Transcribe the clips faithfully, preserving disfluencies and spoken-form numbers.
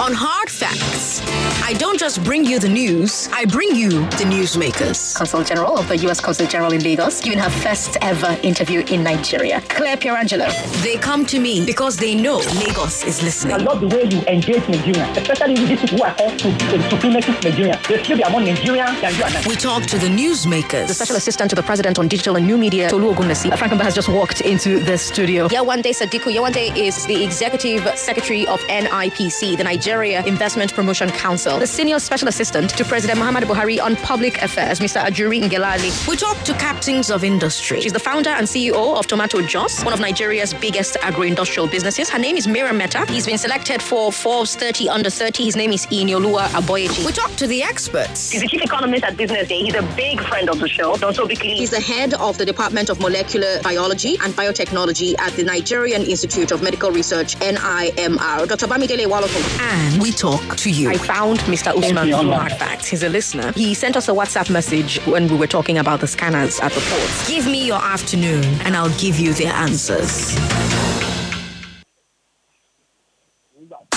on hard facts. I don't just bring you the news, I bring you the newsmakers. Consul General of the U S Consul General in Lagos giving her first ever interview in Nigeria. Claire Pierangelo. They come to me because they know Lagos is listening. I love the way you engage Nigerians, especially with these people who are called to supremacist Nigerians. They still be among Nigerians than you and I. We talk to the newsmakers. The Special Assistant to the President on Digital and New Media, Tolu Ogunasi. Frank Mba has just walked into the studio. Yawande Sadiku. Yawande is the Executive Secretary of N I P C, the Nigeria Investment Promotion Council. The Senior Special Assistant to President Muhammadu Buhari on Public Affairs, Mister Adewuyi Ngelali. We talk to captains of industry. She's the founder and C E O of Tomato Joss, one of Nigeria's biggest agro-industrial businesses. Her name is Mira Meta. He's been selected for Forbes thirty under thirty. His name is Iniolua Aboyeji. We talk to the experts. He's the Chief Economist at Business Day. He's a big friend of the show. Don't so be clean. He's the head of the Department of Molecular Biology and Biotechnology at the Nigerian Institute of Medical Research, N I M R. Doctor Bamidele Waloko. And we talk to you. I found Mister Usman from Hard Facts. He's a listener. He sent us a WhatsApp message when we were talking about the scanners at the ports. Give me your afternoon and I'll give you the answers.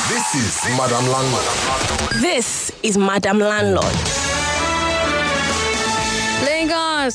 This is Madam Landlord. This is Madam Landlord.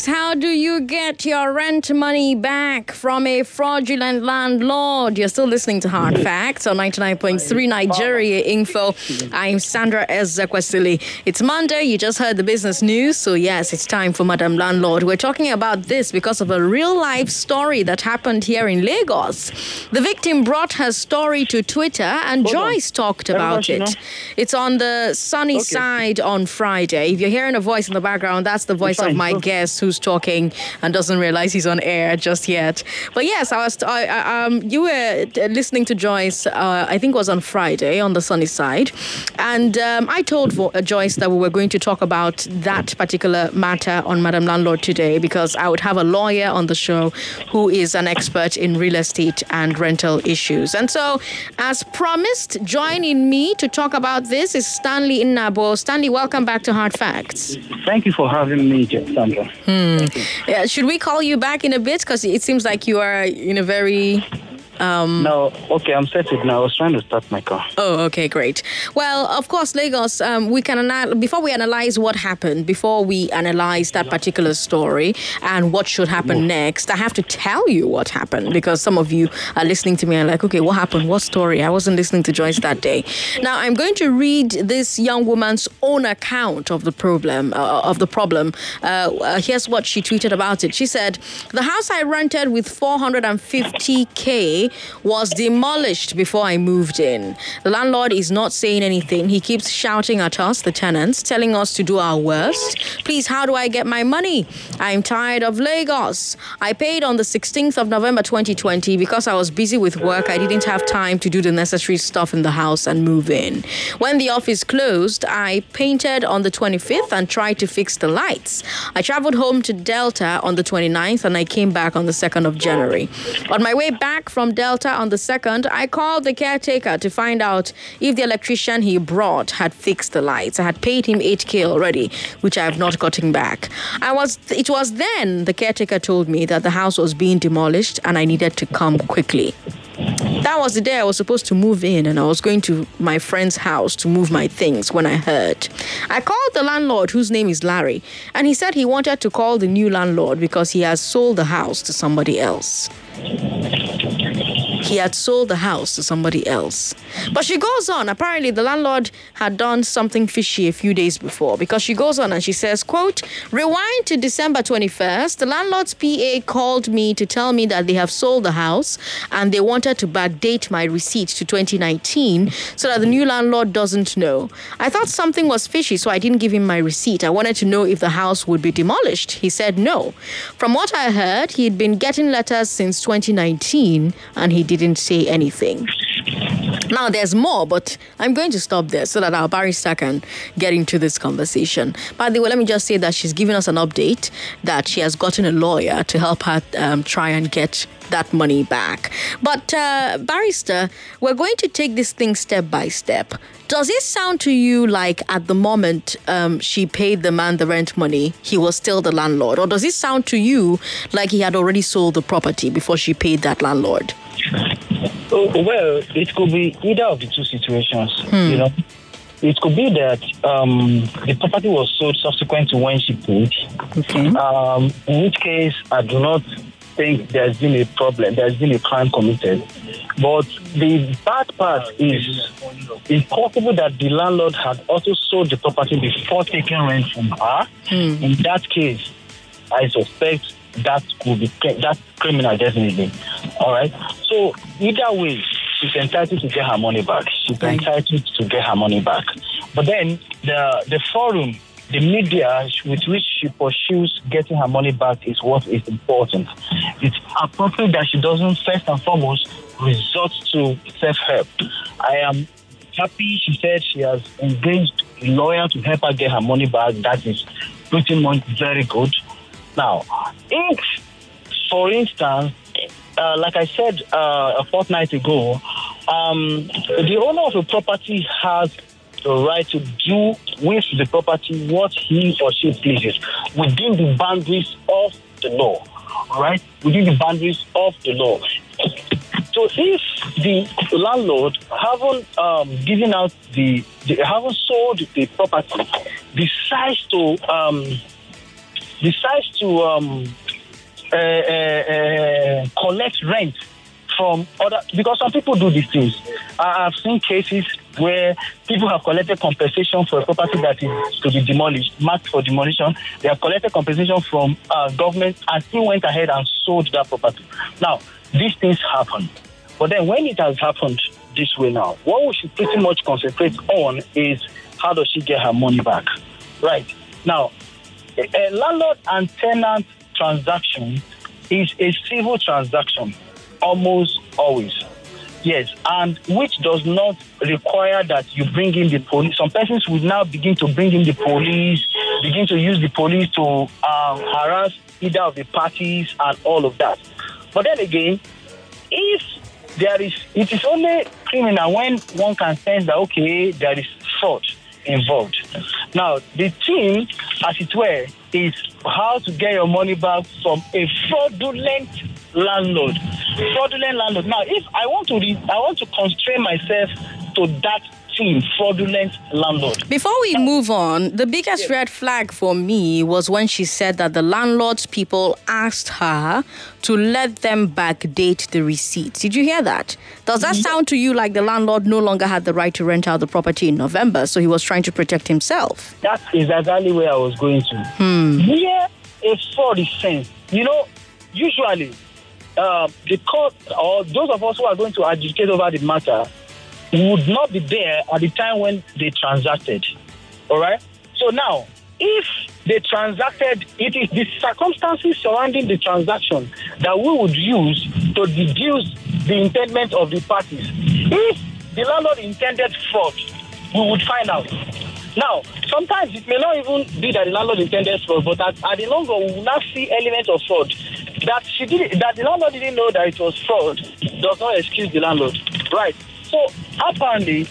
How do you get your rent money back from a fraudulent landlord? You're still listening to Hard Facts on ninety-nine point three Nigeria Info. I'm Sandra Ezekwesili. It's Monday. You just heard the business news. So yes, it's time for Madam Landlord. We're talking about this because of a real-life story that happened here in Lagos. The victim brought her story to Twitter and Hold Joyce on. talked about Everybody it. Know. It's on the sunny okay. side on Friday. If you're hearing a voice in the background, that's the voice of my guest who's talking and doesn't realize he's on air just yet. But yes, I was. I, I, um, you were listening to Joyce, uh, I think it was on Friday on the sunny side. And um, I told Vo- uh, Joyce that we were going to talk about that particular matter on Madam Landlord today because I would have a lawyer on the show who is an expert in real estate and rental issues. And so, as promised, joining me to talk about this is Stanley Inabuo. Stanley, welcome back to Hard Facts. Thank you for having me, Sandra. Hmm. Yeah, should we call you back in a bit? Because it seems like you are in a very... Um, no, okay, I'm settled now. I was trying to start my car. Oh, okay, great. Well, of course, Lagos, um, we can anal- before we analyze what happened, before we analyze that particular story and what should happen Move. next, I have to tell you what happened because some of you are listening to me and like, okay, what happened? What story? I wasn't listening to Joyce that day. Now, I'm going to read this young woman's own account of the problem. Uh, of the problem. Uh, uh, here's what she tweeted about it. She said, "The house I rented with four hundred fifty thousand was demolished before I moved in. The landlord is not saying anything. He keeps shouting at us, the tenants, telling us to do our worst. Please, how do I get my money? I'm tired of Lagos. I paid on the sixteenth of November twenty twenty because I was busy with work. I didn't have time to do the necessary stuff in the house and move in. When the office closed, I painted on the twenty-fifth and tried to fix the lights. I traveled home to Delta on the twenty-ninth and I came back on the second of January. On my way back from Delta on the second, I called the caretaker to find out if the electrician he brought had fixed the lights. I had paid him eight thousand already, which I have not gotten back. I was. It was then the caretaker told me that the house was being demolished and I needed to come quickly. That was the day I was supposed to move in and I was going to my friend's house to move my things when I heard. I called the landlord, whose name is Larry, and he said he wanted to call the new landlord because he has sold the house to somebody else. He had sold the house to somebody else. But she goes on. Apparently, the landlord had done something fishy a few days before because she goes on and she says, quote, rewind to December twenty-first. The landlord's P A called me to tell me that they have sold the house and they wanted to backdate my receipt to twenty nineteen so that the new landlord doesn't know. I thought something was fishy, so I didn't give him my receipt. I wanted to know if the house would be demolished. He said no. From what I heard, he had been getting letters since twenty nineteen and he did didn't say anything. Now, there's more, but I'm going to stop there so that our barrister can get into this conversation. By the way, let me just say that she's given us an update that she has gotten a lawyer to help her um, try and get that money back. But, uh, barrister, we're going to take this thing step by step. Does it sound to you like at the moment um, she paid the man the rent money, he was still the landlord? Or does it sound to you like he had already sold the property before she paid that landlord? Oh, well, it could be either of the two situations. Hmm. You know, it could be that um, the property was sold subsequent to when she paid. Okay. Um, in which case, I do not think there's been a problem. There's been a crime committed. But the bad part is it's possible that the landlord had also sold the property before taking rent from her. Mm. In that case, I suspect that could be that criminal, definitely. All right. So either way, she's entitled to get her money back. She's okay. entitled to get her money back. But then the the forum, the media with which she pursues getting her money back is what is important. It's appropriate that she doesn't first and foremost resort to self-help. I am happy she said she has engaged a lawyer to help her get her money back. That is pretty much very good. Now, if, for instance, uh, like I said uh, a fortnight ago, um, the owner of a property has the right to do with the property what he or she pleases within the boundaries of the law, right? Within the boundaries of the law. So if the landlord haven't um, given out the, the, haven't sold the property, decides to um, decides to um, uh, uh, uh, collect rent from other, because some people do these things. I've seen cases where people have collected compensation for a property that is to be demolished, marked for demolition. They have collected compensation from uh, government and still went ahead and sold that property. Now, these things happen. But then when it has happened this way now, what we should pretty much concentrate on is how does she get her money back? Right. Now, a landlord and tenant transaction is a civil transaction, almost always. Yes, and which does not require that you bring in the police. Some persons will now begin to bring in the police, begin to use the police to um, harass either of the parties and all of that. But then again, if there is, it is only criminal when one can sense that, okay, there is fraud involved. Now, the thing, as it were, is how to get your money back from a fraudulent landlord. Fraudulent landlord. Now, if I want to, re- I want to constrain myself to that thing, fraudulent landlord. Before we move on, the biggest yes. red flag for me was when she said that the landlord's people asked her to let them backdate the receipts. Did you hear that? Does that sound to you like the landlord no longer had the right to rent out the property in November, so he was trying to protect himself? That's exactly where I was going to. Hmm. Here is fraud is sense. You know, usually, Uh, the court or those of us who are going to adjudicate over the matter would not be there at the time when they transacted. All right? So now, if they transacted, it is the circumstances surrounding the transaction that we would use to deduce the intent of the parties. If the landlord intended fraud, we would find out. Now, sometimes it may not even be that the landlord intended fraud, but at, at the long run, we will not see elements of fraud. That she did, that the landlord didn't know that it was fraud does not excuse the landlord, right? So apparently,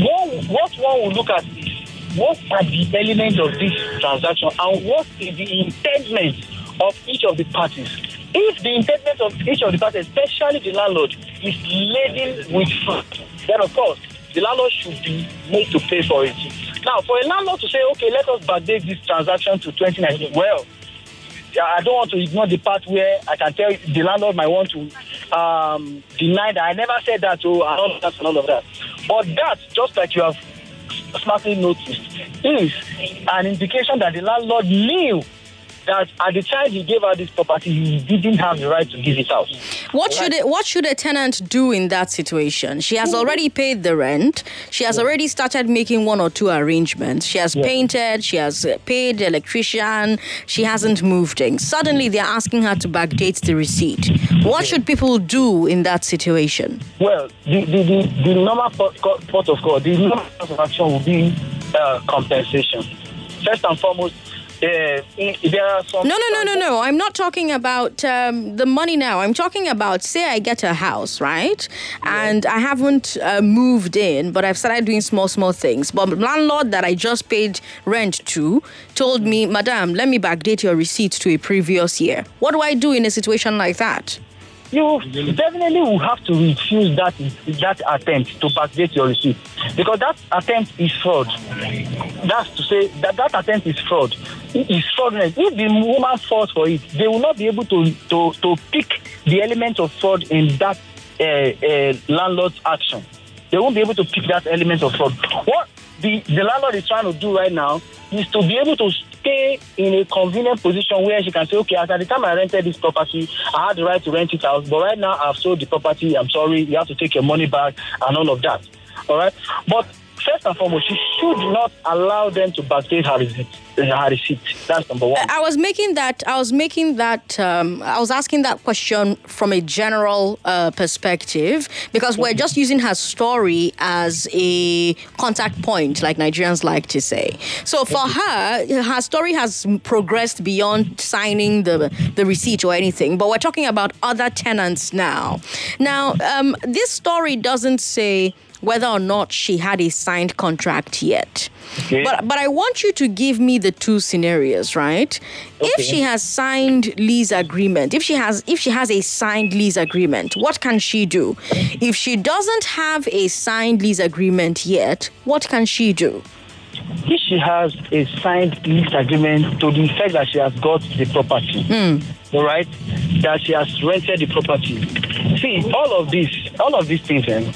one, what one will look at is what are the elements of this transaction and what is the intent of each of the parties. If the intent of each of the parties, especially the landlord, is laden with fraud, then of course the landlord should be made to pay for it. Now, for a landlord to say, okay, let us backdate this transaction to twenty nineteen, well, I don't want to ignore the part where I can tell you the landlord might want to um, deny that. I never said that, to and all of that, and all of that. But that, just like you have smartly noticed, is an indication that the landlord knew that at the time he gave out this property, he didn't have the right to give it out. What right? should a, what should a tenant do in that situation? She has already paid the rent. She has yeah. already started making one or two arrangements. She has yeah. painted. She has paid the electrician. She hasn't moved things. Suddenly, they're asking her to backdate the receipt. What yeah. should people do in that situation? Well, the the, the, the normal part, part of course, the normal part of action will be uh, compensation. First and foremost. Uh, there are some no, no, no, no, no. I'm not talking about um, the money now. I'm talking about, say I get a house, right? And yeah. I haven't uh, moved in, but I've started doing small, small things. But the landlord that I just paid rent to told me, madam, let me backdate your receipt to a previous year. What do I do in a situation like that? you definitely will have to refuse that that attempt to backdate your receipt, because that attempt is fraud. That's to say that that attempt is fraud. It is fraudulent. If the woman falls for it, they will not be able to to, to pick the element of fraud in that uh, uh, landlord's action. They won't be able to pick that element of fraud. What the, the landlord is trying to do right now is to be able to stay in a convenient position where she can say, okay, at the time I rented this property, I had the right to rent it out, but right now I've sold the property, I'm sorry, you have to take your money back and all of that. All right? But first and foremost, she should not allow them to backdate her receipt. Her receipt. That's number one. I was making that, I was making that, um, I was asking that question from a general uh, perspective, because we're just using her story as a contact point, like Nigerians like to say. So for her, her story has progressed beyond signing the, the receipt or anything, but we're talking about other tenants now. Now, um, this story doesn't say whether or not she had a signed contract yet. Okay. But but I want you to give me the two scenarios, right? Okay. If she has signed lease agreement, if she has if she has a signed lease agreement, what can she do? If she doesn't have a signed lease agreement yet, what can she do? If she has a signed lease agreement to the effect that she has got the property, mm. all right, that she has rented the property. See, all of this, all of these things, eh?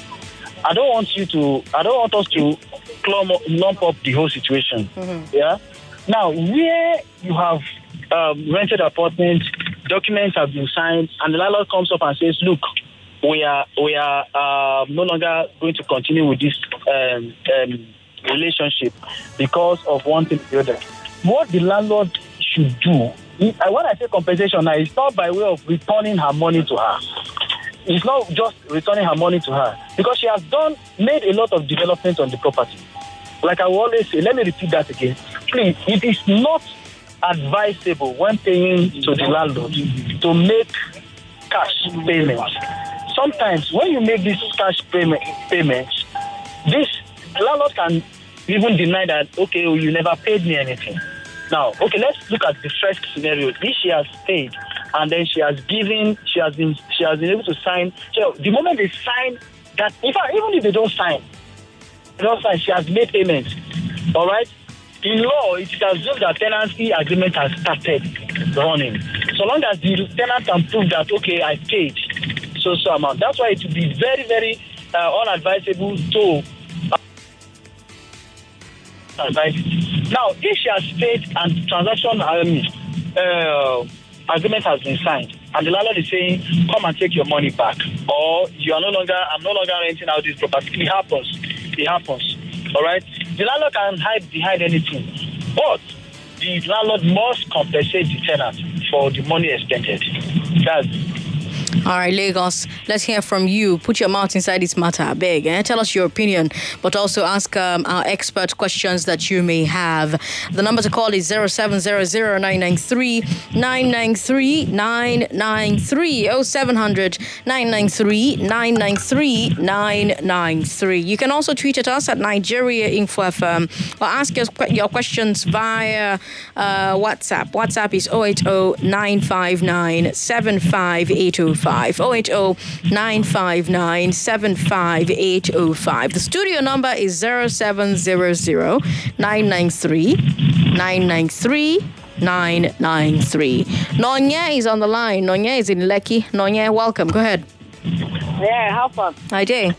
I don't want you to, I don't want us to clump, lump up the whole situation. Mm-hmm. Yeah. Now, where you have um, rented apartment, documents have been signed, and the landlord comes up and says, look, we are we are uh, no longer going to continue with this um, um, relationship because of one thing or the other. What the landlord should do, when I say compensation now, it's not by way of returning her money to her. It's not just returning her money to her, because she has done, made a lot of development on the property. Like I will always say, let me repeat that again. Please, it is not advisable when paying to the landlord to make cash payments. Sometimes when you make these cash payment, payments, this landlord can even deny that, okay, you never paid me anything. Now, okay, let's look at the first scenario. If she has paid, and then she has given, she has been, she has been able to sign. So the moment they sign that, in fact, even if they don't sign, they don't sign, she has made payments. All right? In law, it's assumed that tenancy agreement has started running. So long as the tenant can prove that, okay, I paid so so amount. That's why it would be very, very uh, unadvisable to advise. Now, if she has paid and transaction, I mean, uh, agreement has been signed, and the landlord is saying, come and take your money back, or you are no longer, I'm no longer renting out this property. It happens. It happens. All right? The landlord can hide behind anything, but the landlord must compensate the tenant for the money expended. That's All right, Lagos, let's hear from you. Put your mouth inside this matter, I beg. Eh? Tell us your opinion, but also ask um, our expert questions that you may have. The number to call is zero seven zero zero nine nine three nine nine three nine nine three, zero seven zero zero nine nine three nine nine three nine nine three. You can also tweet at us at Nigeria Info F M, or ask your, your questions via uh, WhatsApp. WhatsApp is zero eight zero nine five nine seven five eight zero. zero eight zero nine five nine seven five eight zero five. The studio number is zero seven zero zero nine nine three nine nine three nine nine three. Nonya is on the line. Nonya is in Lekki. Nonya, welcome. Go ahead. Yeah, how far? Hi, Jay.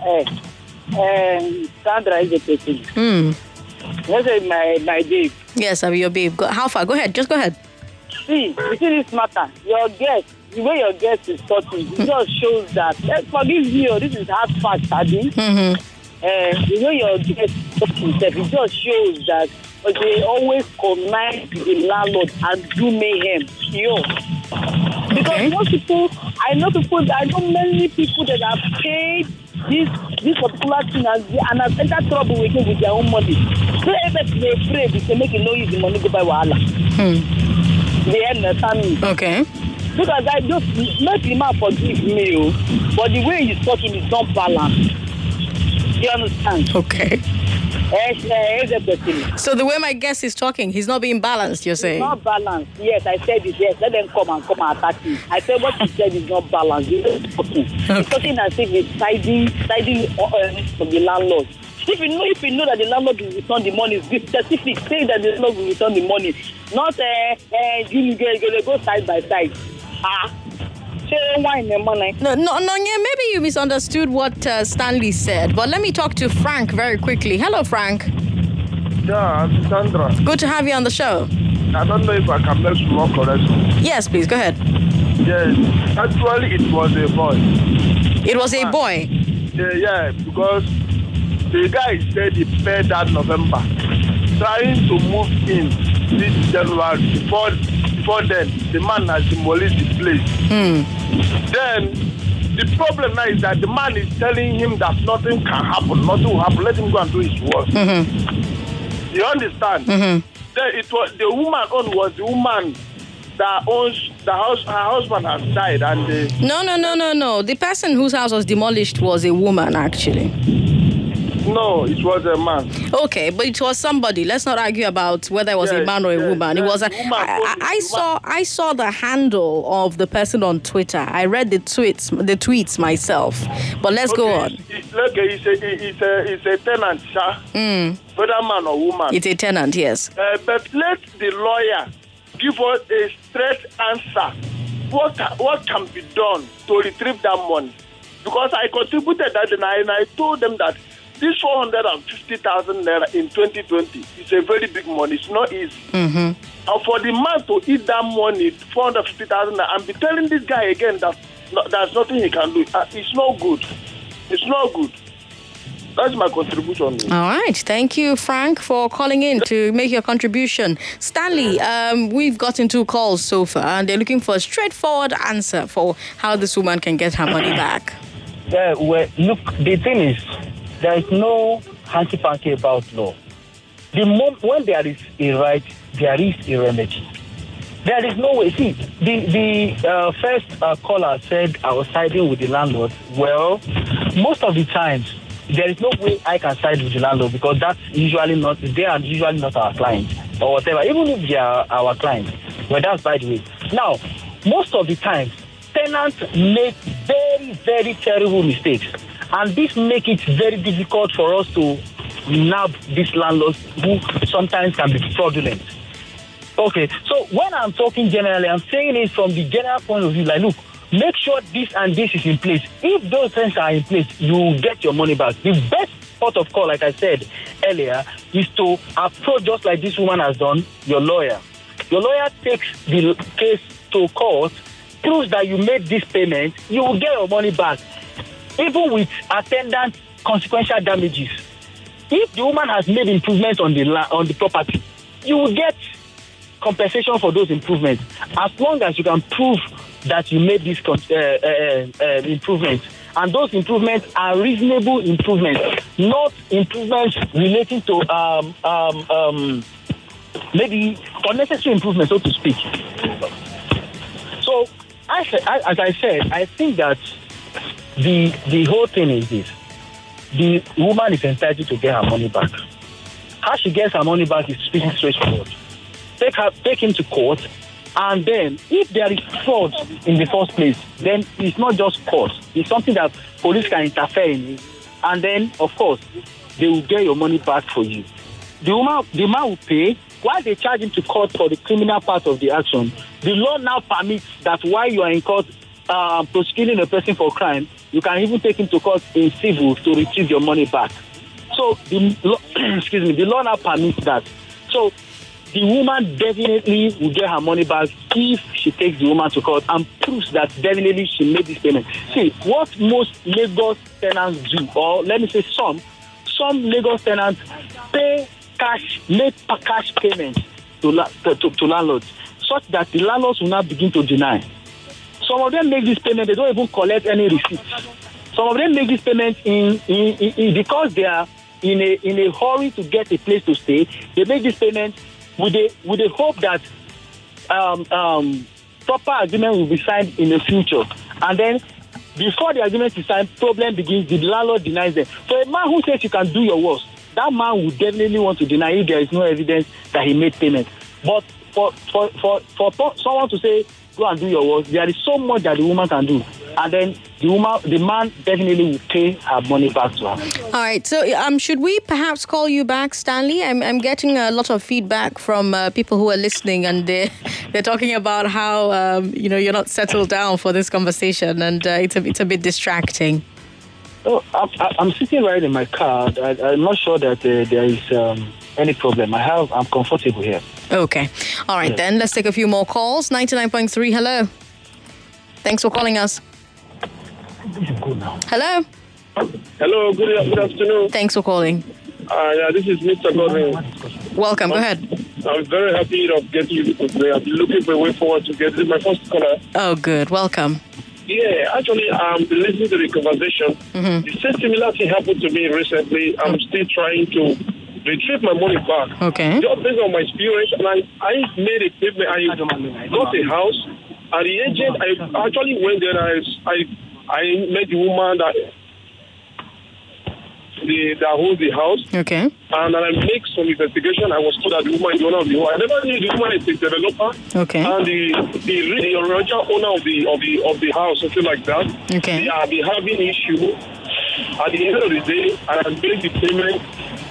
Hey, um, Sandra Ezekwesili. Hmm. What's my my babe? Yes, I'm your babe. Go, how far? Go ahead. Just go ahead. See, you see this matter. Your guest. The way your guest is talking, it just shows that, let's forgive you, this is hard fact, Abby. Mm-hmm. Uh, the way your guest is talking, it just shows that they always command the landlord and do mayhem. Yo. Because okay. most people, I know people, I know many people that have paid this this particular thing and, and have entered trouble with, with their own money. They pray, they make it no easy money go by Wahala. Hmm. They understand me. Okay. Because I just, make the man forgive me, but the way he's talking is not balanced. You understand? Okay. So the way my guest is talking, he's not being balanced, you're saying? He's not balanced. Yes, I said it, yes. Let them come and come and attack me. I said what he said is not balanced. He's talking. Okay. He's talking as if he's siding, siding from the landlord. If you know, if you know that the landlord will return the money, be specific, say that the landlord will return the money. Not, uh, uh, you go side by side. Ah. No, no, no. Yeah, maybe you misunderstood what uh, Stanley said, but let me talk to Frank very quickly. Hello, Frank. Yeah, I'm Sandra. It's good to have you on the show. I don't know if I can make sure correctly. Yes, please, go ahead. Yes, actually it was a boy. It was a boy? Yeah, yeah, because the guy said he paid that November, trying to move in this January before... Before then, the man has demolished the place. Mm. Then, the problem now is that the man is telling him that nothing can happen, nothing will happen, let him go and do his work. Mm-hmm. You understand? Mm-hmm. Then it was, the woman owned was the woman that owns the house, her husband has died. and the, No, no, no, no, no. The person whose house was demolished was a woman, actually. No, it was a man. Okay, but it was somebody. Let's not argue about whether it was yes, a man or a yes, woman. It yes, was a. Woman I, I, I saw. I saw the handle of the person on Twitter. I read the tweets. The tweets myself. But let's okay, go on. It, okay, it's a, it's a, it's a tenant, sir. Mm. Whether man or woman. It's a tenant, yes. Uh, but let the lawyer give us a straight answer. What what can be done to retrieve that money? Because I contributed that, and I, and I told them that. This four hundred fifty thousand naira in twenty twenty is a very big money. It's not easy. Mm-hmm. And for the man to eat that money, four hundred fifty thousand naira, and be telling this guy again that no, there's nothing he can do, uh, it's not good. It's not good. That's my contribution. All right. Thank you, Frank, for calling in to make your contribution. Stanley, um, we've gotten two calls so far, and they're looking for a straightforward answer for how this woman can get her money back. Yeah, well, look, the thing is, there is no hanky-panky about law. The moment when there is a right, there is a remedy. There is no way. See, the, the uh, first uh, caller said I was siding with the landlord. Well, most of the times, there is no way I can side with the landlord because that's usually not, they are usually not our client or whatever, even if they are our client. Well, that's by the way. Now, most of the times, tenants make very, very terrible mistakes. And this makes it very difficult for us to nab these landlords who sometimes can be fraudulent. Okay, so when I'm talking generally, I'm saying it from the general point of view, like, look, make sure this and this is in place. If those things are in place, you will get your money back. The best port of call, like I said earlier, is to approach just like this woman has done, your lawyer. Your lawyer takes the case to court, proves that you made this payment, you will get your money back. Even with attendant consequential damages, if the woman has made improvements on the la- on the property, you will get compensation for those improvements as long as you can prove that you made these con- uh, uh, uh, improvements. And those improvements are reasonable improvements, not improvements relating to um, um, um, maybe unnecessary improvements, so to speak. So, as I, as I said, I think that. The the whole thing is this. The woman is entitled to get her money back. How she gets her money back is pretty straightforward. Take her, take him to court, and then if there is fraud in the first place, then it's not just court. It's something that police can interfere in. And then, of course, they will get your money back for you. The woman, the man will pay. While they charge him to court for the criminal part of the action, the law now permits that while you are in court, Uh, prosecuting a person for crime, you can even take him to court in civil to retrieve your money back. So, the law, excuse me, the law now permits that. So, the woman definitely will get her money back if she takes the woman to court and proves that definitely she made this payment. See, what most Lagos tenants do, or let me say some, some Lagos tenants pay cash, make cash payments to, la- to, to, to landlords, such that the landlords will not begin to deny. Some of them make this payment, they don't even collect any receipts. Some of them make this payment in, in, in, in because they are in a in a hurry to get a place to stay. They make this payment with a with the hope that um, um, proper agreement will be signed in the future. And then before the agreement is signed, problem begins, the landlord denies them. So a man who says you can do your worst, that man would definitely want to deny if there is no evidence that he made payment. But for for for, for someone to say, go and do your work, there is so much that the woman can do. And then the woman, the man definitely will pay her money back to her. All right. So um, should we perhaps call you back, Stanley? I'm I'm getting a lot of feedback from uh, people who are listening, and they're, they're talking about how, um, you know, you're not settled down for this conversation, and uh, it's, a, it's a bit distracting. Oh, I'm, I'm sitting right in my car. I, I'm not sure that uh, there is um, any problem. I have, I'm comfortable here. Okay. All right, yes. Then. Let's take a few more calls. ninety-nine point three, hello. Thanks for calling us. Hello. Hello, good, good afternoon. Thanks for calling. Uh, yeah, this is Mister Godwin. Welcome, go ahead. I'm very happy of getting you today. I've been looking for a way forward to get this. My first caller. Oh, good. Welcome. Yeah, actually, I'm listening to the conversation. Mm-hmm. The same similar thing happened to me recently. I'm still trying to retrieve my money back. Okay. Just based on my experience, and I, I made a payment. I got a house. And the agent, I actually went there. I, I, I met the woman that the that holds the house. Okay. And I make some investigation. I was told that the woman is the owner of the house. I never knew the woman is a developer. Okay. And the the, the original owner of the of the of the house, something like that. Okay. They have been having issue. At the end of the day, I made the payment.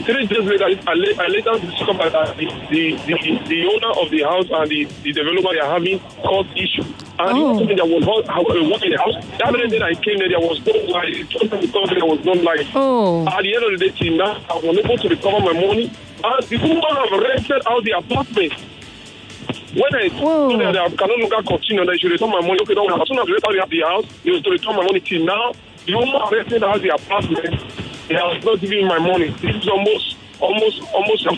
Three days later, I later discovered that the, the, the, the owner of the house and the, the developer are having court issues. And oh. Something that was working in the house. That day I came there, there was no light. It told me there was no light. Oh. At the end of the day, till now, I was unable to recover my money. And the woman have rented out the apartment. When I told her that I cannot longer continue, that I should return my money. Okay, as soon as I returned out the house, they was to return my money. Till now, the woman rented out the apartment. They are not giving my money. This is almost, almost, almost. Can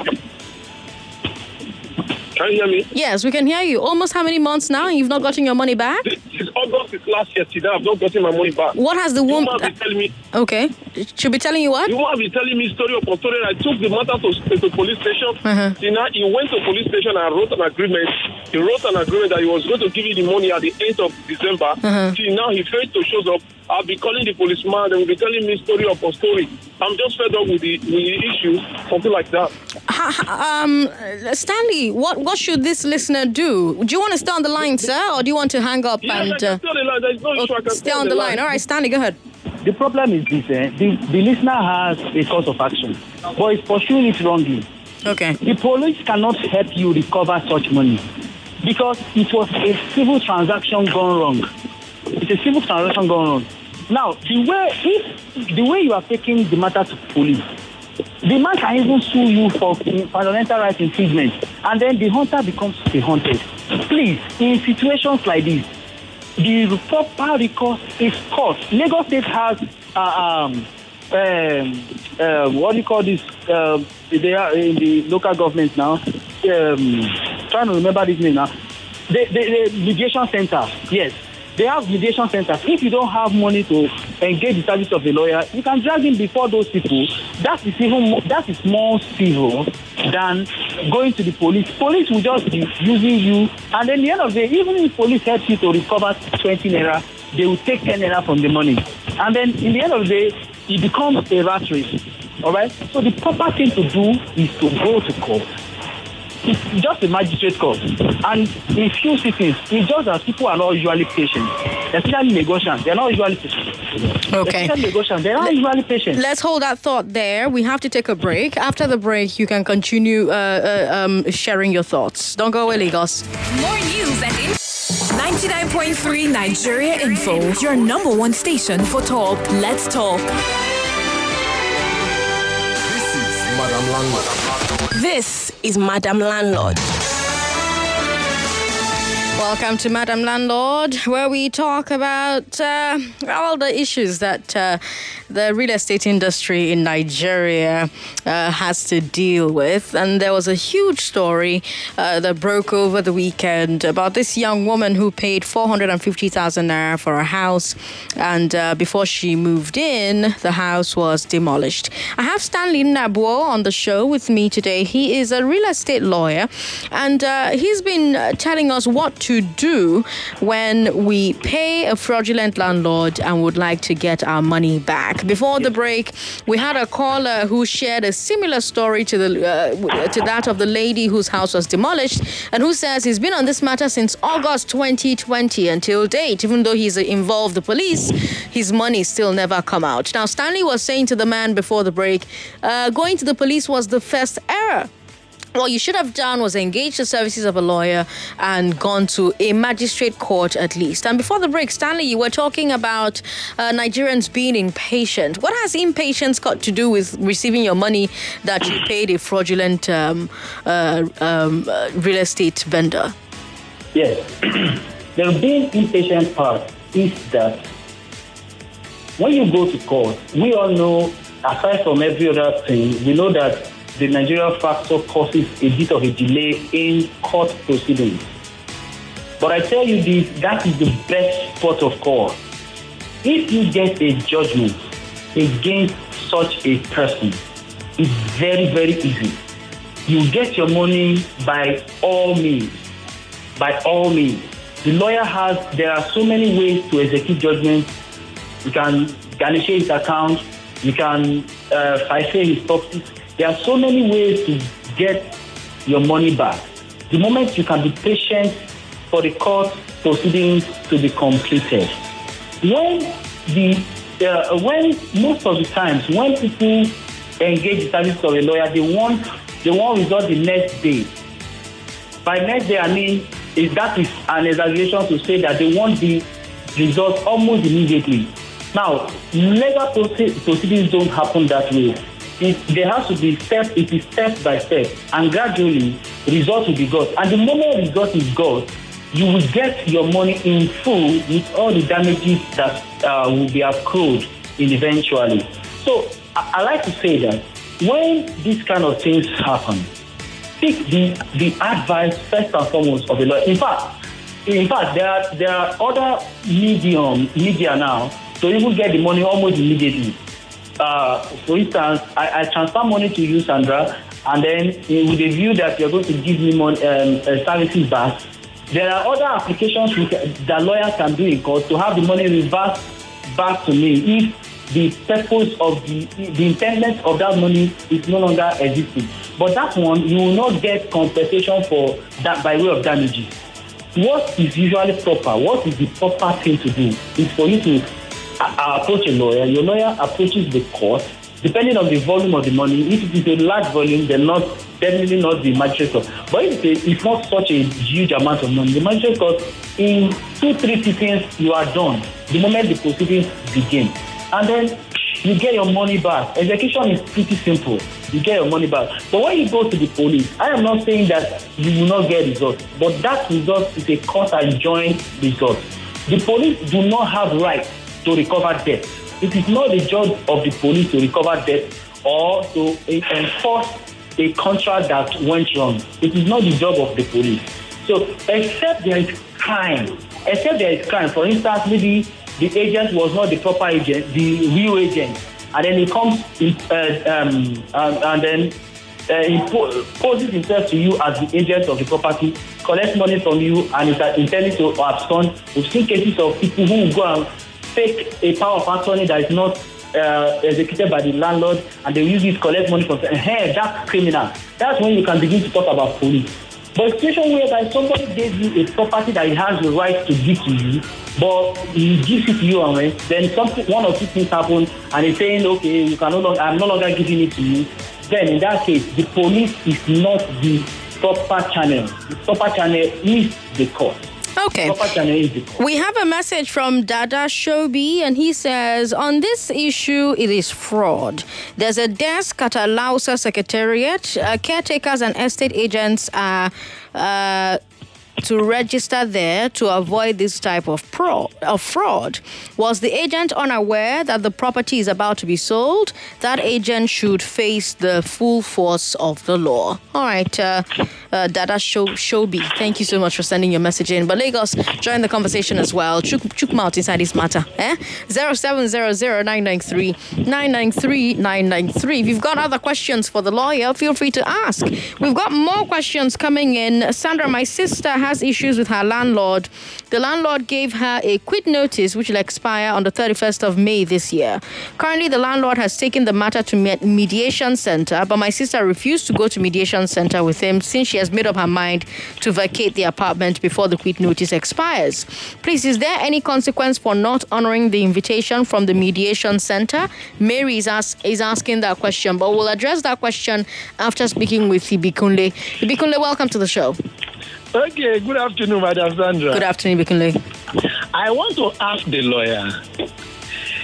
you hear me? Yes, we can hear you. Almost how many months now? You've not gotten your money back? This is August last year. Today, I've not gotten my money back. What has the woman uh, been telling me? Okay. She'll be telling you what? The woman be telling me story upon story. I took the matter to the police station. Uh-huh. See, now he went to police station and wrote an agreement. He wrote an agreement that he was going to give you the money at the eighth of December. Uh-huh. See, now he failed to show up. I'll be calling the policeman. They will be telling me story upon story. I'm just fed up with the, with the issue, something like that. Um, Stanley, what, what should this listener do? Do you want to stay on the line, sir, or do you want to hang up? Yes, and I can stay on the line. There's no issue. I can stay, stay on, on the line. line. All right, Stanley, go ahead. The problem is this: eh? the, the listener has a course of action, but is pursuing it wrongly. Okay. The police cannot help you recover such money because it was a civil transaction gone wrong. It's a civil transaction going on. Now, the way if the way you are taking the matter to police, the man can even sue you for fundamental rights infringement, and then the hunter becomes the hunted. Please, in situations like this, the proper recourse is court. Lagos State has uh, um, um, uh, what do you call this? Uh, they are in the local government now. Um, trying to remember this name now. The, the, the mediation center. Yes. They have mediation centers. If you don't have money to engage the service of the lawyer, you can drag him before those people. That is even more, that is more civil than going to the police. Police will just be using you. And then at the end of the day, even if police helps you to recover twenty naira, they will take ten naira from the money. And then in the end of the day, it becomes a rat race. All right? So the proper thing to do is to go to court. It's just a magistrate court. And in few cities, it's just that people are not usually patient. Especially Lagosians, they're not usually patient. Okay. Especially Lagosians, they're not usually patient. Let's hold that thought there. We have to take a break. After the break, you can continue uh, uh, um, sharing your thoughts. Don't go away, Lagos. More news and in- ninety-nine point three Nigeria Info, your number one station for talk. Let's talk. This is Madam Langman. This is Madam Landlord. Welcome to Madam Landlord, where we talk about uh, all the issues that uh, the real estate industry in Nigeria uh, has to deal with. And there was a huge story uh, that broke over the weekend about this young woman who paid four hundred fifty thousand naira for a house. And uh, before she moved in, the house was demolished. I have Stanley Inabuo on the show with me today. He is a real estate lawyer, and uh, he's been telling us what to do when we pay a fraudulent landlord and would like to get our money back. Before the break, we had a caller who shared a similar story to the uh, to that of the lady whose house was demolished and who says he's been on this matter since August twenty twenty until date. Even though he's involved the police, his money still never come out. Now, Stanley was saying to the man before the break, uh, going to the police was the first error. What you should have done was engage the services of a lawyer and gone to a magistrate court at least. And before the break, Stanley, you were talking about uh, Nigerians being impatient. What has impatience got to do with receiving your money that you paid a fraudulent um, uh, um, uh, real estate vendor? Yes. The being impatient part is that when you go to court, we all know, aside from every other thing, we know that the Nigerian factor causes a bit of a delay in court proceedings. But I tell you this, that is the best spot of court. If you get a judgment against such a person, it's very, very easy. You get your money by all means. By all means. The lawyer has, there are so many ways to execute judgments. You can garnish his account. You can uh, forfeit his properties. There are so many ways to get your money back. The moment you can be patient for the court proceedings to be completed. When the uh, when most of the times when people engage the service of a lawyer, they want they want result the next day. By next day, I mean is that is an exaggeration to say that they want the result almost immediately. Now, legal proce- proceedings don't happen that way. It, there has to be step, it is step by step, and gradually result will be got. And the moment result is got, you will get your money in full with all the damages that uh, will be accrued in eventually. So I, I like to say that when these kind of things happen, take the, the advice first and foremost of the lawyer. In fact, in fact, there are there are other medium media now to even get the money almost immediately. Uh, for instance, I, I transfer money to you, Sandra, and then uh, with the view that you're going to give me mon- um, uh, services back, there are other applications which, uh, that lawyers can do in court to have the money reversed back to me if the purpose of the, the intended of that money is no longer existing. But that one, you will not get compensation for that by way of damages. What is usually proper, what is the proper thing to do is for you to I approach a lawyer, your lawyer approaches the court, depending on the volume of the money. If it is a large volume, then not definitely not the magistrate court. But if it's not such a huge amount of money, the magistrate court, in two, three seconds, you are done. The moment the proceedings begin. And then you get your money back. Execution is pretty simple. You get your money back. But when you go to the police, I am not saying that you will not get results, but that result is a court-adjoined result. The police do not have rights to recover debt. It is not the job of the police to recover debt or to enforce a contract that went wrong. It is not the job of the police. So, except there is crime, except there is crime. For instance, maybe the agent was not the proper agent, the real agent, and then he comes in, uh, um, and, and then uh, he poses himself to you as the agent of the property, collects money from you, and is intending to abscond. We've seen cases of people who go and take a power of attorney that is not uh, executed by the landlord, and they use it to collect money from them. Hey, that's criminal. That's when you can begin to talk about police. But a situation whereby somebody gave you a property that he has the right to give to you, but he gives it to you and rent, then something, one or two things happen, and he's saying, okay, you can no longer, I'm no longer giving it to you. Then in that case, the police is not the proper channel. The proper channel is the court. Okay. We have a message from Dada Shobi, and he says, on this issue, it is fraud. There's a desk at a Lausa Secretariat. Uh, caretakers and estate agents are uh, to register there to avoid this type of, pro- of fraud. Was the agent unaware that the property is about to be sold? That agent should face the full force of the law. All right. Uh, uh, Dada Show, Shobi, thank you so much for sending your message in. But Lagos, join the conversation as well. Chuk, chuk mouth inside this matter. Eh? zero seven zero zero nine nine three nine nine three nine nine three. If you've got other questions for the lawyer, feel free to ask. We've got more questions coming in. Sandra, my sister has issues with her landlord. The landlord gave her a quit notice, which will expire on the thirty-first of May this year. Currently, the landlord has taken the matter to mediation center, but my sister refused to go to mediation center with him since she has made up her mind to vacate the apartment before the quit notice expires. Please, is there any consequence for not honoring the invitation from the mediation center? Mary is, ask, is asking that question, but we'll address that question after speaking with Ibikunle. Ibikunle, welcome to the show. Okay, good afternoon, Madam Sandra. Good afternoon, Bikunle. I want to ask the lawyer,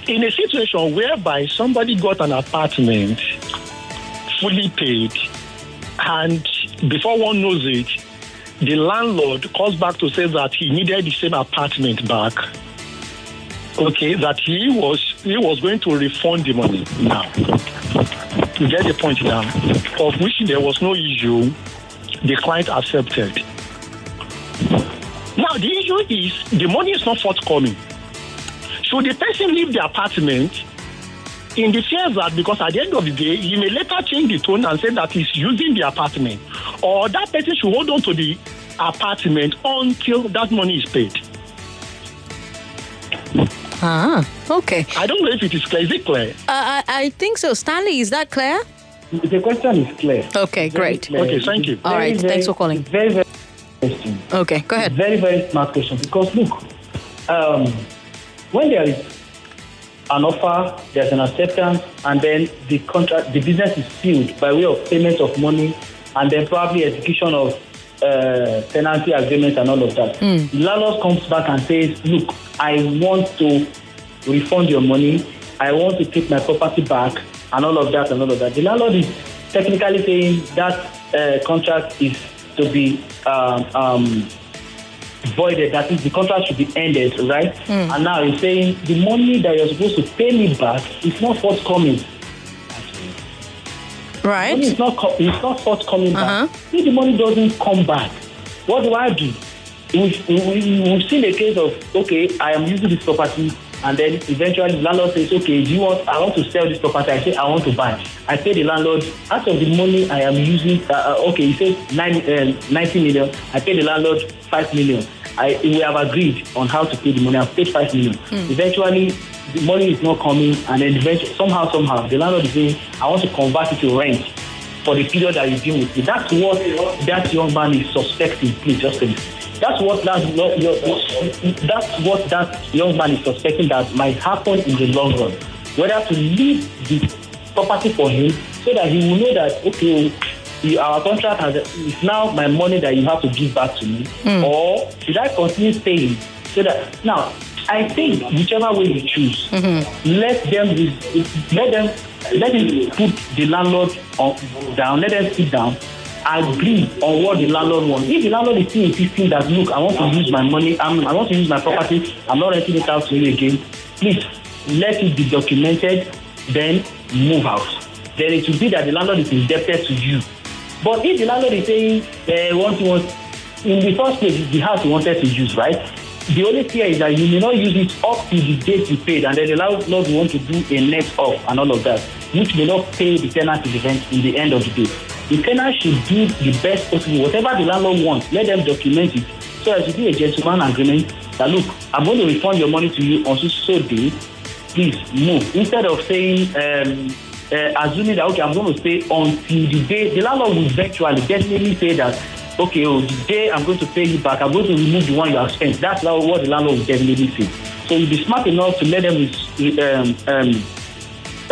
in a situation whereby somebody got an apartment fully paid, and before one knows it, the landlord calls back to say that he needed the same apartment back, okay, that he was he was going to refund the money now. You get the point now, of which there was no issue, the client accepted. Now, the issue is the money is not forthcoming. Should the person leave the apartment in the fear that, because at the end of the day, he may later change the tone and say that he's using the apartment, or that person should hold on to the apartment until that money is paid? Ah, okay. I don't know if it is clear. Is it clear? Uh, I, I think so. Stanley, is that clear? The question is clear. Okay, great. Clear. Okay, thank you. All right, very, thanks for calling. Very, very. Okay, go ahead. Very, very smart question. Because look, um, when there is an offer, there's an acceptance, and then the contract, the business is sealed by way of payment of money, and then probably execution of uh, tenancy agreements and all of that. Mm. The landlord comes back and says, "Look, I want to refund your money. I want to take my property back, and all of that, and all of that." The landlord is technically saying that uh, contract is to be um, um, voided, that is, the contract should be ended, right? Mm. And now he's saying the money that you're supposed to pay me back is not forthcoming. Right. It's not, co- it's not forthcoming uh-huh. back. If the money doesn't come back, what do I do? We've, we've seen a case of, okay, I am using this property, and then eventually the landlord says, okay, do you want, I want to sell this property. I say, I want to buy. I pay the landlord, out of the money I am using, uh, okay, he says nine, uh, ninety million. I pay the landlord five million. I, we have agreed on how to pay the money. I've paid five million. Mm. Eventually, the money is not coming, and then eventually, somehow, somehow, the landlord is saying, I want to convert it to rent for the period that you've been with me. That's what that young man is suspecting. Please, just a minute. That's what that, that's what that young man is suspecting that might happen in the long run. Whether to leave the property for him so that he will know that, okay, our contract has, is now my money that you have to give back to me. Mm. Or should I continue paying? So that, now, I think whichever way you choose, mm-hmm. let them, let them, let him put the landlord on, down, let them sit down. Agree on what the landlord wants. If the landlord is still insisting that, look, I want to use my money, I'm, I want to use my property, I'm not renting it out to you again, please let it be documented, then move out. Then it will be that the landlord is indebted to you. But if the landlord is saying, eh, what he wants, in the first place, it's the house he wanted to use, right? The only fear is that you may not use it up to the date you paid, and then the landlord will want to do a net off and all of that, which may not pay the tenant in the rent in the end of the day. The tenant should do the best possible. Whatever the landlord wants, let them document it. So as to be a gentleman agreement that, look, I'm going to refund your money to you on so day. Please move. Instead of saying, um, uh, assuming that, okay, I'm going to stay until the day, the landlord will virtually definitely say that, okay, oh, the day I'm going to pay you back, I'm going to remove the one you have spent. That's what the landlord will definitely say. So you'll be smart enough to let them um,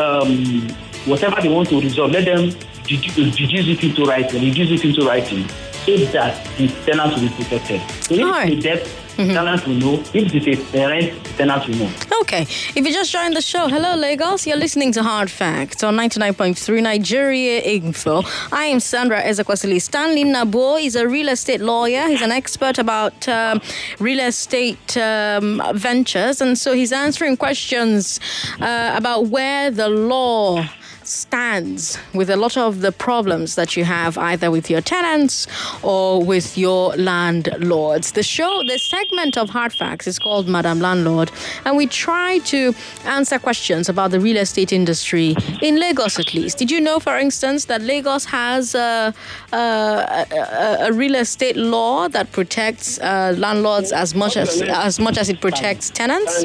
um, um, whatever they want to resolve, let them reduce it into writing, reduce it into writing, so that the tenant will be protected. So if right. the debt, mm-hmm. tenant will know. If it is the rent, tenant will know. Okay. If you just joined the show, hello Lagos, you're listening to Hard Facts on ninety-nine point three Nigeria Info. I am Sandra Ezekwesili. Stanley Inabuo is a real estate lawyer. He's an expert about um, real estate um, ventures, and so he's answering questions uh, about where the law stands with a lot of the problems that you have either with your tenants or with your landlords. The show, the segment of Hard Facts is called Madam Landlord, and we try to answer questions about the real estate industry in Lagos at least. Did you know, for instance, that Lagos has a, a, a, a real estate law that protects uh, landlords as much as, as much as it protects tenants?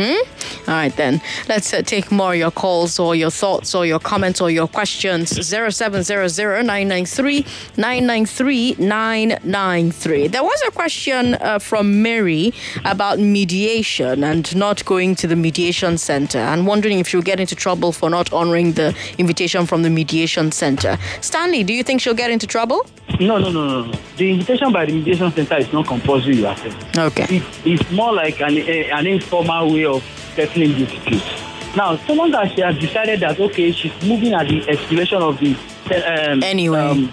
Hmm? All right then, let's uh, take more of your calls or your thoughts or your comments or your questions. Zero seven zero zero nine nine three nine nine three nine nine three. There was a question uh, from Mary about mediation and not going to the mediation center, and wondering if she'll get into trouble for not honoring the invitation from the mediation center. Stanley, do you think she'll get into trouble? No, no, no, no. The invitation by the mediation center is not compulsory, you have to. Okay. It, it's more like an, a, an informal way of settling disputes. Now, someone that she has decided that, okay, she's moving at the expiration of the um, anyway. um,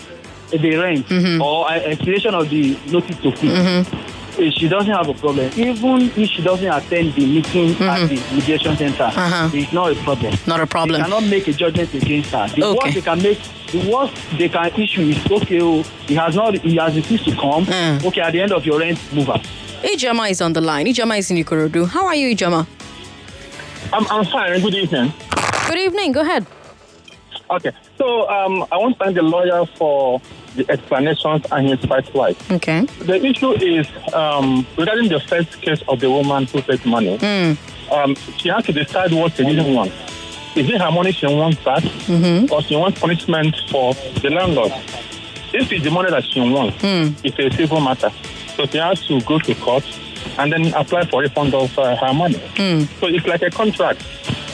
the rent mm-hmm. or expiration of the notice to quit. Mm-hmm. She doesn't have a problem. Even if she doesn't attend the meeting mm-hmm. at the mediation center, uh-huh. it's not a problem. Not a problem. They cannot make a judgment against her. The okay. worst they can make, the worst they can issue is, okay, oh, he has not, he has refused to come. Mm. Okay, at the end of your rent, move up. Ijama is on the line. Ijama is in Ikorodu. How are you, Ijama? I'm, I'm fine. Good evening. Good evening. Go ahead. Okay. So um, I want to thank the lawyer for the explanations and his first wife. Okay. The issue is um, regarding the first case of the woman who takes money. Mm. Um, she has to decide what she didn't want. Is it her money she wants back, mm-hmm. or she wants punishment for the landlord? If it's the money that she wants, mm. it's a civil matter. So she has to go to court and then apply for refund of uh, her money. Mm. So it's like a contract.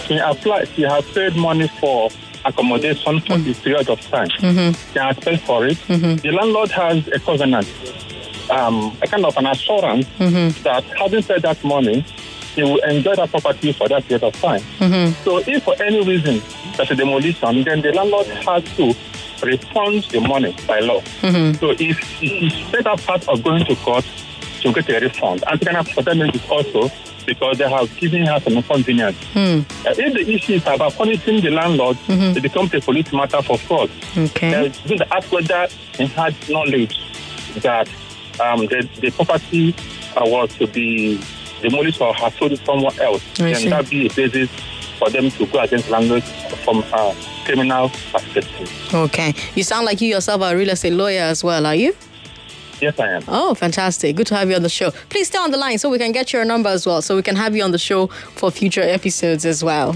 She applied, she has paid money for accommodation for mm. this period of time. Mm-hmm. She has paid for it. Mm-hmm. The landlord has a covenant, um, a kind of an assurance mm-hmm. that having paid that money, he will enjoy that property for that period of time. Mm-hmm. So if for any reason there's a demolition, then the landlord has to refund the money by law. Mm-hmm. So if it's better part of going to court, to get a refund. And kind of settlement is also because they have given her some inconvenience. Mm. Uh, if the issue is about punishing the landlord, mm-hmm. it becomes a police matter for fraud. Okay. They uh, ask whether he had knowledge that um, the, the property uh, was to be demolished or had sold somewhere else. I Can that be a basis for them to go against landlords from a criminal perspective? Okay. You sound like you yourself are a real estate lawyer as well, are you? Yes, I am. Oh, fantastic. Good to have you on the show. Please stay on the line so we can get your number as well, so we can have you on the show for future episodes as well.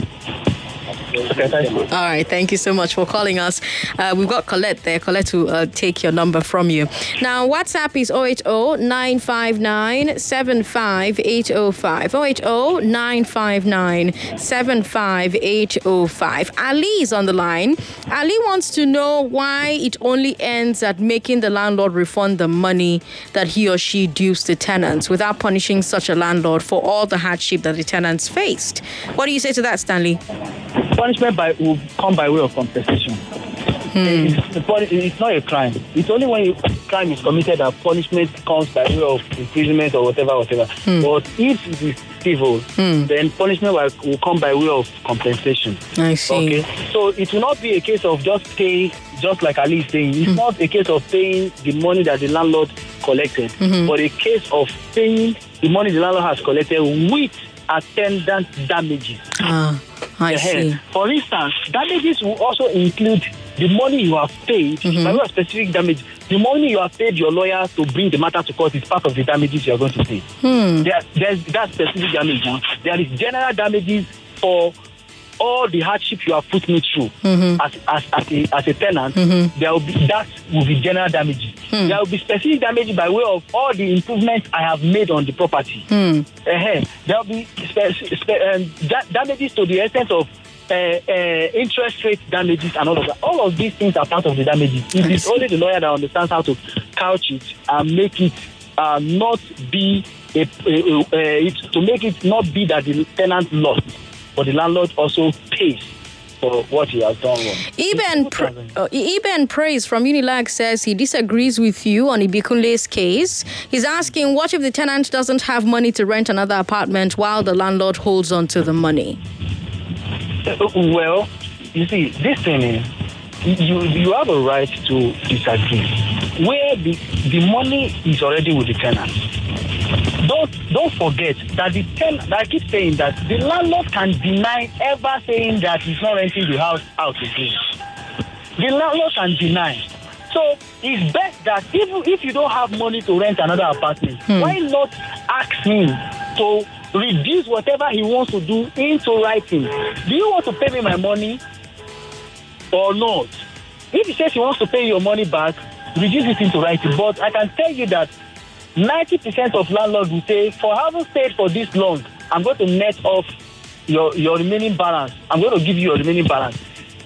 Okay, thank you. All right, thank you so much for calling us. Uh, we've got Colette there. Colette will uh, take your number from you. Now, WhatsApp is zero eight zero nine five nine seven five eight zero five. zero eight zero nine five nine seven five eight zero five. Ali is on the line. Ali wants to know why it only ends at making the landlord refund the money that he or she dues to tenants without punishing such a landlord for all the hardship that the tenants faced. What do you say to that, Stanley? Punishment by, will come by way of compensation. Hmm. It's, it's not a crime. It's only when a crime is committed that punishment comes by way of imprisonment or whatever, whatever. Hmm. But if it is civil, hmm. then punishment will, will come by way of compensation. I see. Okay? So it will not be a case of just paying, just like Ali is saying, it's hmm. not a case of paying the money that the landlord collected, mm-hmm. but a case of paying the money the landlord has collected with attendant damages. Ah. I see. For instance, damages will also include the money you have paid, mm-hmm. by way of specific damage. The money you have paid your lawyer to bring the matter to court is part of the damages you are going to pay. Hmm. There, there's that specific damage. There is general damages for all the hardship you have put me through mm-hmm. as, as, as, a, as a tenant. Mm-hmm. There will be, that will be general damages. Hmm. There will be specific damages by way of all the improvements I have made on the property. Hmm. Uh-huh. There will be spe- spe- um, da- damages to the extent of uh, uh, interest rate damages and all of that. All of these things are part of the damages. It I is see. Only the lawyer that understands how to couch it and make it uh, not be a, a, a, a, to make it not be that the tenant lost, but the landlord also pays for what he has done wrong. Eben, pra- uh, Eben Praise from Unilag says he disagrees with you on Ibikunle's case. He's asking, what if the tenant doesn't have money to rent another apartment while the landlord holds on to the money? Well, You see, listening, you you have a right to disagree. Where the, the money is already with the tenant. Don't don't forget that the tenant, I keep saying that the landlord can deny ever saying that he's not renting the house out again. The landlord can deny. So it's best that even if you don't have money to rent another apartment, hmm. why not ask him to reduce whatever he wants to do into writing? Do you want to pay me my money or not? If he says he wants to pay your money back, reduce it into writing. But I can tell you that ninety percent of landlords will say, for having stayed for this long, I'm going to net off your, your remaining balance. I'm going to give you your remaining balance.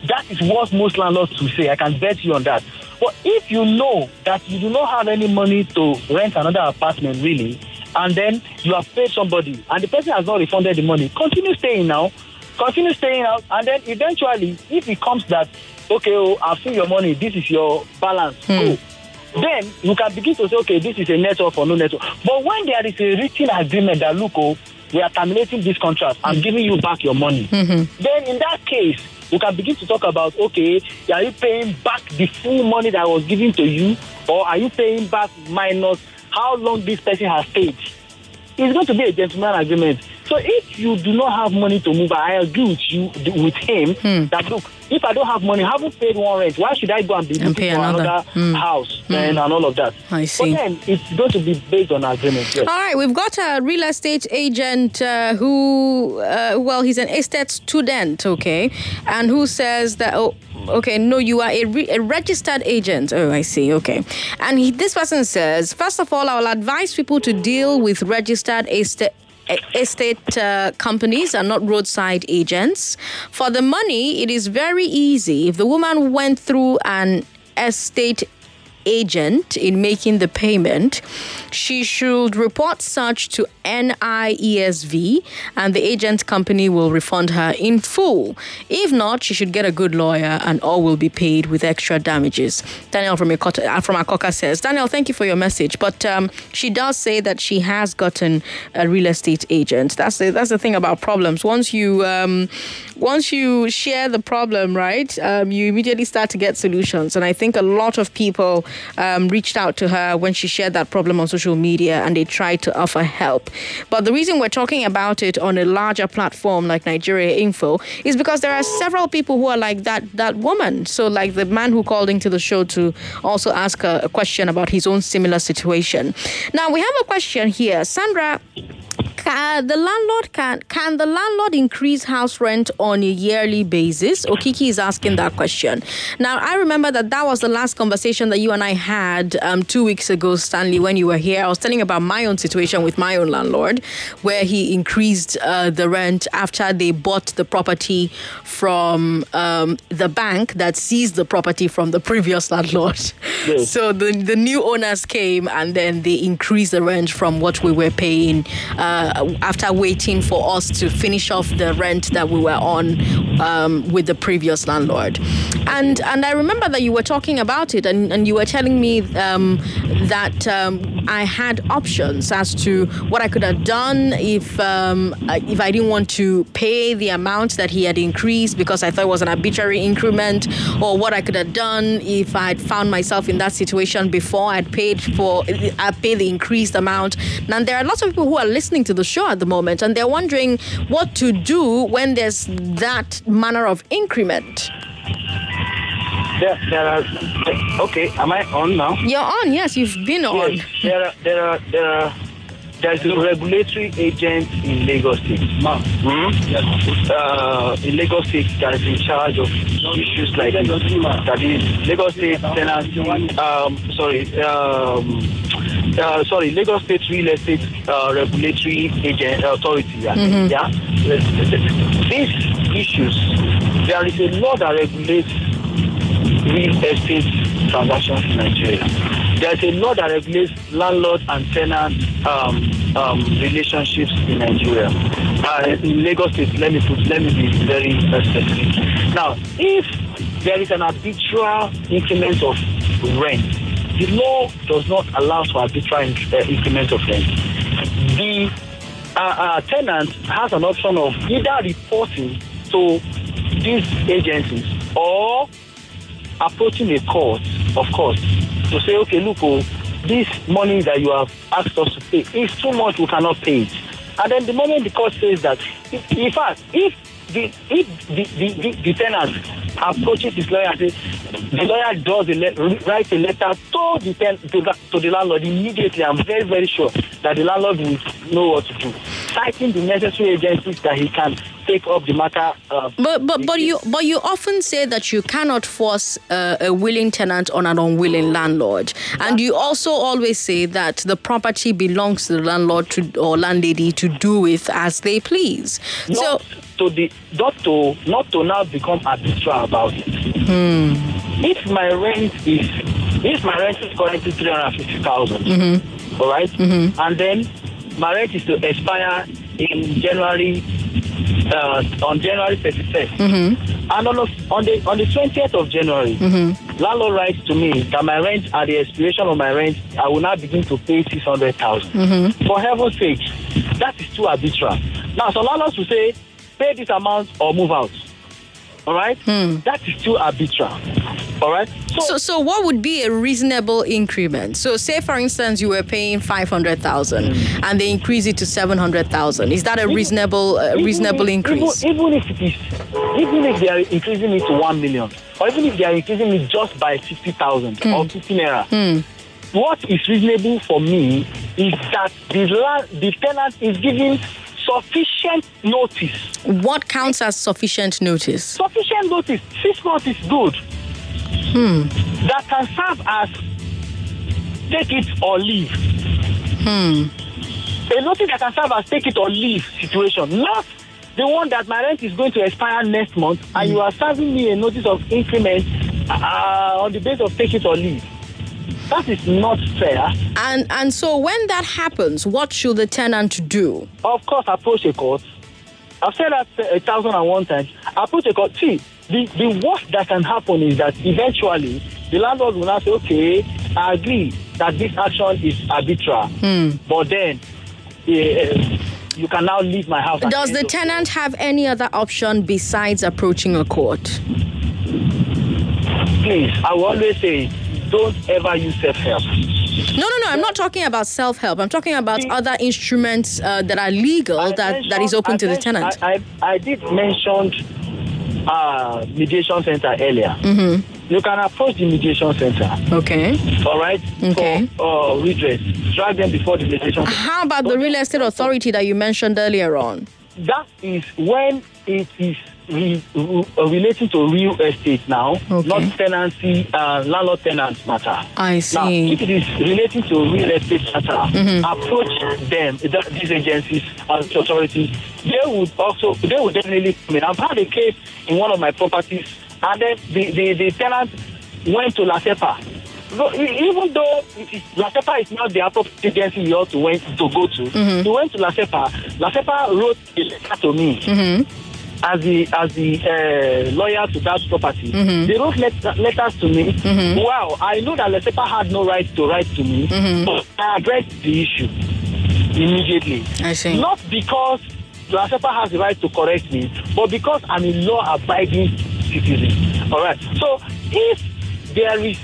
That is what most landlords will say. I can bet you on that. But if you know that you do not have any money to rent another apartment, really, and then you have paid somebody, and the person has not refunded the money, continue staying now, continue staying out, and then eventually, if it comes that, okay, oh, I've seen your money, this is your balance, hmm. oh, then you can begin to say, okay, this is a net off or no net off. But when there is a written agreement that, look, oh, we are terminating this contract, I'm giving you back your money, mm-hmm. then in that case, we can begin to talk about, okay, are you paying back the full money that I was given to you, or are you paying back minus how long this person has stayed? It's going to be a gentleman agreement. So if you do not have money to move, I agree with you, with him, hmm. that look, if I don't have money, I haven't paid one rent, why should I go and be looking for another, another mm. house mm. and, and all of that? I see. But then it's going to be based on agreement. Yes. All right, we've got a real estate agent uh, who, uh, well, he's an estate student, okay, and who says that, oh, okay, no, you are a, re- a registered agent. Oh, I see, okay. And he, this person says, first of all, I will advise people to deal with registered estate estate uh, companies are not roadside agents. For the money, it is very easy. If the woman went through an estate agent in making the payment, she should report such to N I E S V and the agent company will refund her in full. If not, she should get a good lawyer and all will be paid with extra damages. Daniel from Akoka says, Daniel, thank you for your message, but um, she does say that she has gotten a real estate agent. That's the, that's the thing about problems. Once you um, once you share the problem, right, um, you immediately start to get solutions. And I think a lot of people um, reached out to her when she shared that problem on social media and they tried to offer help. But the reason we're talking about it on a larger platform like Nigeria Info is because there are several people who are like that that woman. So like the man who called into the show to also ask a, a question about his own similar situation. Now, we have a question here. Sandra, can the landlord can can the landlord increase house rent on a yearly basis? Okiki is asking that question. Now, I remember that that was the last conversation that you and I had um, two weeks ago, Stanley, when you were here. I was telling about my own situation with my own landlord, where he increased uh, the rent after they bought the property from um, the bank that seized the property from the previous landlord. Yes. So the, the new owners came and then they increased the rent from what we were paying uh, after waiting for us to finish off the rent that we were on um, with the previous landlord. And and I remember that you were talking about it and, and you were telling me um, that um, I had options as to what I could have done if um, if I didn't want to pay the amount that he had increased because I thought it was an arbitrary increment, or what I could have done if I'd found myself in that situation before I'd paid for I paid the increased amount. Now, there are lots of people who are listening to the show at the moment and they're wondering what to do when there's that manner of increment. There, there are, okay, am I on now? You're on, yes, you've been on. Yes, there are, there are, there are, there's a regulatory agent in Lagos State. Ma'am. Mm-hmm. Yes. Uh, in Lagos State that is in charge of issues like this. That is, Lagos State tenants, um, sorry, um, uh, sorry, Lagos State Real Estate uh, Regulatory Agent Authority. Yeah. Mm-hmm. yeah. These issues, there is a law that regulates real estate transactions in Nigeria. There's a law that regulates landlord and tenant um, um, relationships in Nigeria. Uh, in Lagos State, let me put, let me be very specific. Now, if there is an arbitral increment of rent, the law does not allow for arbitral inc- uh, increment of rent. The uh, uh, tenant has an option of either reporting to these agencies or approaching a court, of course, to say, okay, look, oh, this money that you have asked us to pay is too much, we cannot pay it. And then the moment the court says that, in fact, if the if the, the, the, the tenant approaches his lawyer and says, the lawyer does a le- write a letter to the, ten- to, the, to the landlord immediately, I'm very, very sure that the landlord will know what to do, citing the necessary agencies that he can take up the matter. Uh, but but, but you but you often say that you cannot force uh, a willing tenant on an unwilling landlord. Yeah. And you also always say that the property belongs to the landlord to, or landlady to do with as they please. Not so to the not to not to now become arbitral about it. Hmm. If my rent is if my rent is currently three hundred and fifty thousand, mm-hmm. all right, mm-hmm. and then my rent is to expire in January. Uh, on January thirty-first, mm-hmm. and on, on the on the twentieth of January, mm-hmm. landlord writes to me that my rent, at the expiration of my rent, I will now begin to pay six hundred thousand. Mm-hmm. For heaven's sake, that is too arbitrary. Now, some landlords will say, pay this amount or move out. All right, mm. that is too arbitrary. All right. So, so, so what would be a reasonable increment? So, say for instance, you were paying five hundred thousand, mm. and they increase it to seven hundred thousand. Is that a reasonable, uh, reasonable if, increase? Even, even if it is, even if they are increasing it to one million, or even if they are increasing it just by fifty thousand mm. or fifty naira, mm. what is reasonable for me is that the la- the tenant is giving sufficient notice. What counts as sufficient notice? Sufficient notice. Six months is good. Hmm. That can serve as take it or leave. Hmm. A notice that can serve as take it or leave situation. Not the one that my rent is going to expire next month and hmm. you are serving me a notice of increment uh, on the basis of take it or leave. That is not fair. And and so when that happens, what should the tenant do? Of course, approach a court. I've said that a thousand and one times. Approach a court. See, the, the worst that can happen is that eventually the landlord will now say, okay, I agree that this action is arbitrary. Hmm. But then uh, you can now leave my house. Does the tenant have any other option besides approaching a court? Please, I will always say, don't ever use self-help. No, no, no. I'm not talking about self-help. I'm talking about other instruments uh, that are legal that, that is open I to the tenant. I, I, I did mention uh, mediation center earlier. Mm-hmm. You can approach the mediation center. Okay. All right? Okay. For uh, redress. Drag them before the mediation center. How about the real estate authority that you mentioned earlier on? That is when it is re- re- relating to real estate now, okay. not tenancy, uh, landlord-tenant matter. I see. Now, if it is relating to real estate matter, mm-hmm. approach them, these agencies and authorities. They would also, they would definitely. I mean, I've had a case in one of my properties, and then the, the, the tenant went to La Sepa. So, even though La Sepa is not the appropriate agency you ought to, went, to go to, mm-hmm. he went to La Sepa. La Sepa wrote a letter to me mm-hmm. as the as the uh, lawyer to that property. Mm-hmm. They wrote let- letters to me. Mm-hmm. Wow, I know that La Sepa had no right to write to me, mm-hmm. but I addressed the issue immediately. I see. Not because La Sepa has the right to correct me, but because I'm a law-abiding citizen. All right. So if there is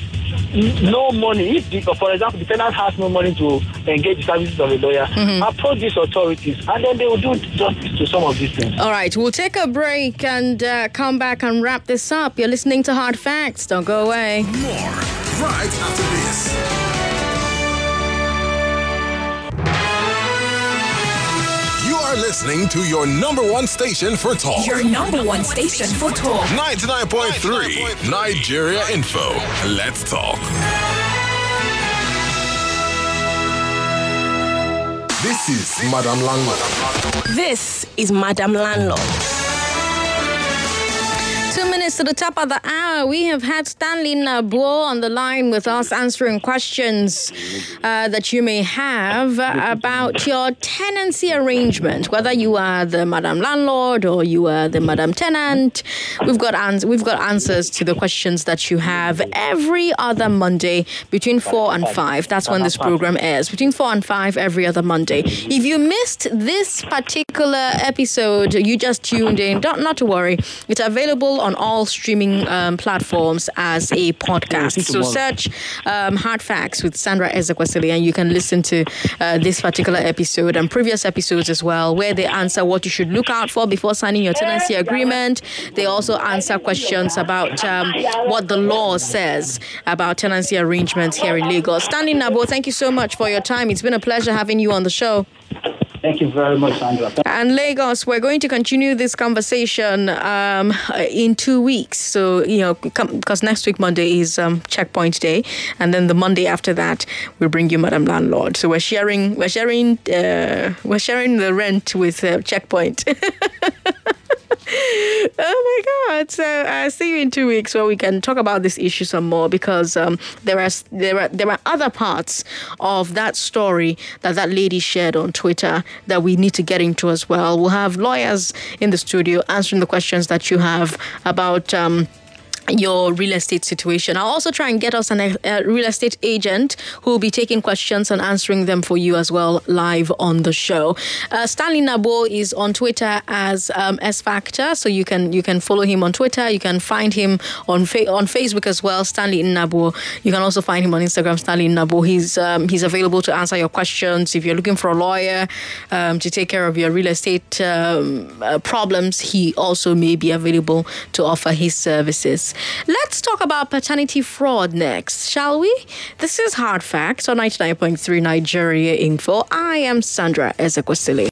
no money, if the, for example, the tenant has no money to engage the services of a lawyer, mm-hmm. approach these authorities and then they will do justice to some of these things. All right, we'll take a break and uh, come back and wrap this up. You're listening to Hard Facts. Don't go away. More right after this. Are listening to your number one station for talk. Your number one station for talk. ninety-nine point three Nigeria Info. Let's talk. This is Madam Landlord. This is Madam Landlord. Two minutes to the top of the hour. We have had Stanley Inabuo on the line with us answering questions uh, that you may have about your tenancy arrangement, whether you are the Madam Landlord or you are the Madam Tenant. We've got, ans- we've got answers to the questions that you have every other Monday between four and five. That's when this program airs, between four and five every other Monday. If you missed this particular episode, you just tuned in, don't, not to worry. It's available on all streaming um, platforms as a podcast. So search um, Hard Facts with Sandra Ezekwesili and you can listen to uh, this particular episode and previous episodes as well, where they answer what you should look out for before signing your tenancy agreement. They also answer questions about um, what the law says about tenancy arrangements here in Lagos. Stanley Inabuo, thank you so much for your time. It's been a pleasure having you on the show. Thank you very much, Sandra. And Lagos, we're going to continue this conversation um, in two weeks. So, you know, because next week, Monday, is um, Checkpoint Day. And then the Monday after that, we'll bring you Madam Landlord. So we're sharing we're sharing, uh, we're sharing the rent with uh, Checkpoint. Oh my God! So I'll uh, see you in two weeks where we can talk about this issue some more, because um, there are there are there are other parts of that story that that lady shared on Twitter that we need to get into as well. We'll have lawyers in the studio answering the questions that you have about Um, your real estate situation. I'll also try and get us an, a real estate agent who will be taking questions and answering them for you as well live on the show. Uh, Stanley Inabuo is on Twitter as um, S Factor, so you can you can follow him on Twitter. You can find him on fa- on Facebook as well, Stanley Inabuo. You can also find him on Instagram, Stanley Inabuo. He's um, he's available to answer your questions if you're looking for a lawyer um, to take care of your real estate um, uh, problems. He also may be available to offer his services. Let's talk about paternity fraud next, shall we? This is Hard Facts on ninety-nine point three Nigeria Info. I am Sandra Ezekwesili.